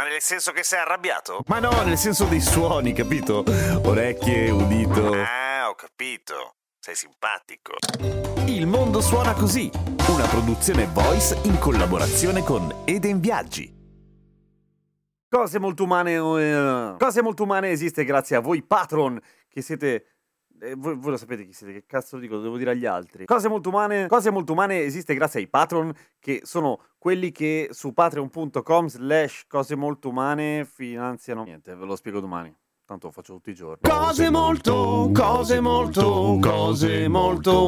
Ma nel senso che sei arrabbiato? Ma no, nel senso dei suoni, capito? Orecchie, udito... Ah, ho capito. Sei simpatico. Il Mondo Suona Così, una produzione Voice in collaborazione con Eden Viaggi. Cose molto umane esiste grazie a voi patron che siete... Voi lo sapete chi siete, che cazzo lo dico, lo devo dire agli altri. Cose molto umane esiste grazie ai patron, che sono quelli che su patreon.com/cosemoltoumane finanziano. Niente, ve lo spiego domani, tanto lo faccio tutti i giorni. Cose molto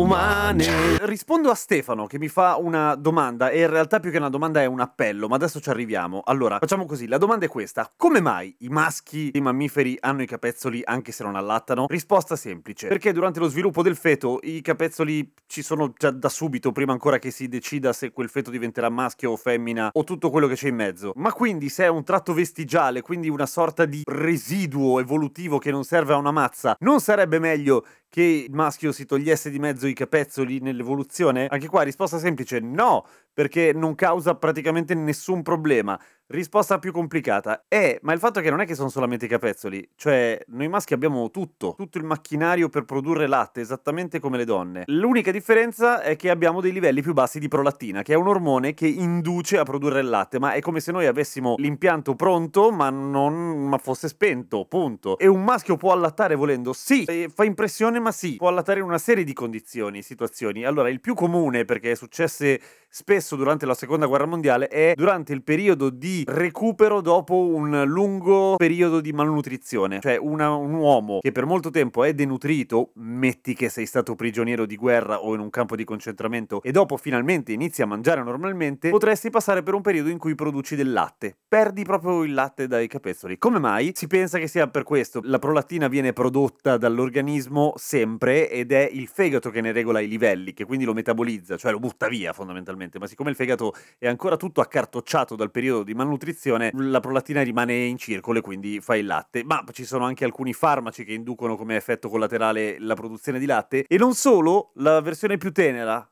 umane. Rispondo a Stefano che mi fa una domanda, e in realtà più che una domanda è un appello, ma adesso ci arriviamo. Allora, facciamo così, la domanda è questa: come mai i maschi dei mammiferi hanno i capezzoli anche se non allattano? Risposta semplice: perché durante lo sviluppo del feto i capezzoli ci sono già da subito, prima ancora che si decida se quel feto diventerà maschio o femmina o tutto quello che c'è in mezzo. Ma quindi se è un tratto vestigiale, quindi una sorta di residuo evolutivo che non serve a una mazza, non sarebbe meglio che il maschio si togliesse di mezzo i capezzoli nell'evoluzione? Anche qua risposta semplice: no, perché non causa praticamente nessun problema. Risposta più complicata: ma il fatto è che non è che sono solamente i capezzoli, cioè noi maschi abbiamo tutto il macchinario per produrre latte, esattamente come le donne. L'unica differenza è che abbiamo dei livelli più bassi di prolattina, che è un ormone che induce a produrre il latte, ma è come se noi avessimo l'impianto pronto ma fosse spento, punto. E un maschio può allattare volendo? Sì, fa impressione, ma sì, può allattare in una serie di situazioni. Allora, il più comune, perché successe spesso durante la Seconda Guerra Mondiale, è durante il periodo di recupero dopo un lungo periodo di malnutrizione. Cioè un uomo che per molto tempo è denutrito, metti che sei stato prigioniero di guerra o in un campo di concentramento, e dopo finalmente inizi a mangiare normalmente, potresti passare per un periodo in cui produci del latte. Perdi proprio il latte dai capezzoli. Come mai? Si pensa che sia per questo. La prolattina viene prodotta dall'organismo sempre, ed è il fegato che ne regola i livelli, che quindi lo metabolizza, cioè lo butta via fondamentalmente. Ma siccome il fegato è ancora tutto accartocciato dal periodo di malnutrizione, la prolattina rimane in circolo e quindi fa il latte. Ma ci sono anche alcuni farmaci che inducono come effetto collaterale la produzione di latte. E non solo, la versione più tenera,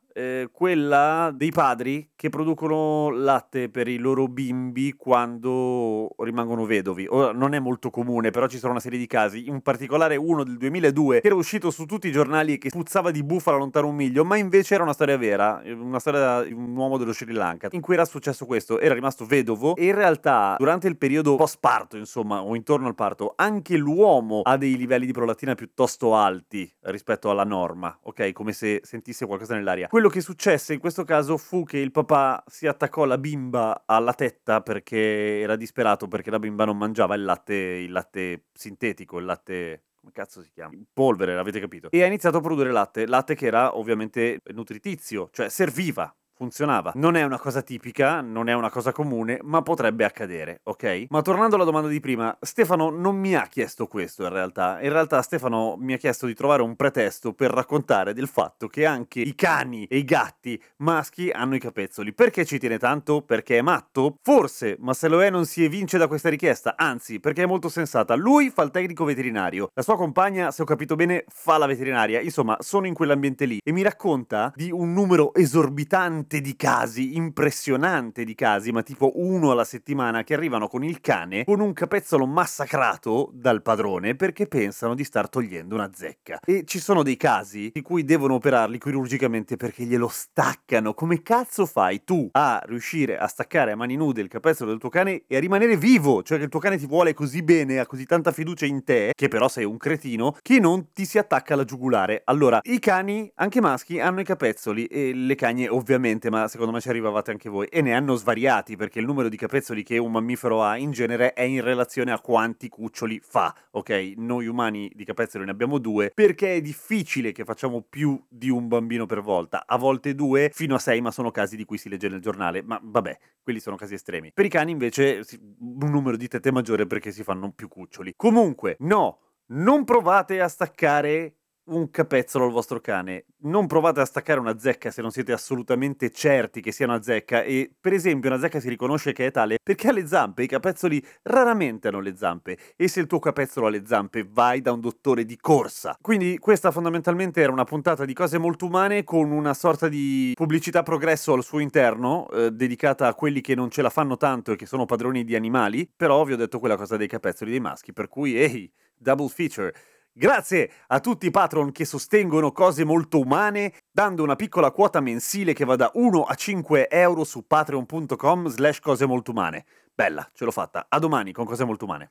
quella dei padri che producono latte per i loro bimbi quando rimangono vedovi. Ora, non è molto comune, però ci sono una serie di casi, in particolare uno del 2002 che era uscito su tutti i giornali e che puzzava di bufala lontano un miglio, ma invece era una storia vera, una storia di un uomo dello Sri Lanka in cui era successo questo. Era rimasto vedovo e in realtà durante il periodo post parto, insomma, o intorno al parto, anche l'uomo ha dei livelli di prolattina piuttosto alti rispetto alla norma, ok? Come se sentisse qualcosa nell'aria. Quello che successe in questo caso fu che il papà si attaccò la bimba alla testa perché era disperato, perché la bimba non mangiava il latte sintetico, il latte... come cazzo si chiama? Polvere, l'avete capito? E ha iniziato a produrre latte che era ovviamente nutritizio, cioè serviva. Funzionava. Non è una cosa tipica, non è una cosa comune, ma potrebbe accadere, ok? Ma tornando alla domanda di prima, Stefano non mi ha chiesto questo in realtà. In realtà Stefano mi ha chiesto di trovare un pretesto per raccontare del fatto che anche i cani e i gatti maschi hanno i capezzoli. Perché ci tiene tanto? Perché è matto? Forse, ma se lo è non si evince da questa richiesta, anzi, perché è molto sensata. Lui fa il tecnico veterinario, la sua compagna, se ho capito bene, fa la veterinaria. Insomma, sono in quell'ambiente lì e mi racconta di un numero esorbitante di casi, impressionante di casi, ma tipo uno alla settimana, che arrivano con il cane con un capezzolo massacrato dal padrone perché pensano di star togliendo una zecca. E ci sono dei casi di cui devono operarli chirurgicamente perché glielo staccano. Come cazzo fai tu a riuscire a staccare a mani nude il capezzolo del tuo cane e a rimanere vivo? Cioè che il tuo cane ti vuole così bene, ha così tanta fiducia in te, che però sei un cretino, che non ti si attacca alla giugulare. Allora, i cani, anche maschi, hanno i capezzoli, e le cagne ovviamente sicuramente, ma secondo me ci arrivavate anche voi, e ne hanno svariati, perché il numero di capezzoli che un mammifero ha in genere è in relazione a quanti cuccioli fa, ok? Noi umani di capezzoli ne abbiamo 2, perché è difficile che facciamo più di un bambino per volta, a volte 2 fino a 6, ma sono casi di cui si legge nel giornale, ma vabbè, quelli sono casi estremi. Per i cani invece un numero di tette maggiore perché si fanno più cuccioli. Comunque, no, non provate a staccare un capezzolo al vostro cane, non provate a staccare una zecca se non siete assolutamente certi che sia una zecca. E per esempio una zecca si riconosce che è tale perché ha le zampe, i capezzoli raramente hanno le zampe, e se il tuo capezzolo ha le zampe vai da un dottore di corsa. Quindi questa fondamentalmente era una puntata di Cose molto umane con una sorta di pubblicità progresso al suo interno, dedicata a quelli che non ce la fanno tanto e che sono padroni di animali, però vi ho detto quella cosa dei capezzoli dei maschi, per cui ehi, double feature. Grazie a tutti i patron che sostengono Cose molto umane, dando una piccola quota mensile che va da 1 a 5 euro su patreon.com/cosemoltoumane. Bella, ce l'ho fatta. A domani con Cose molto umane.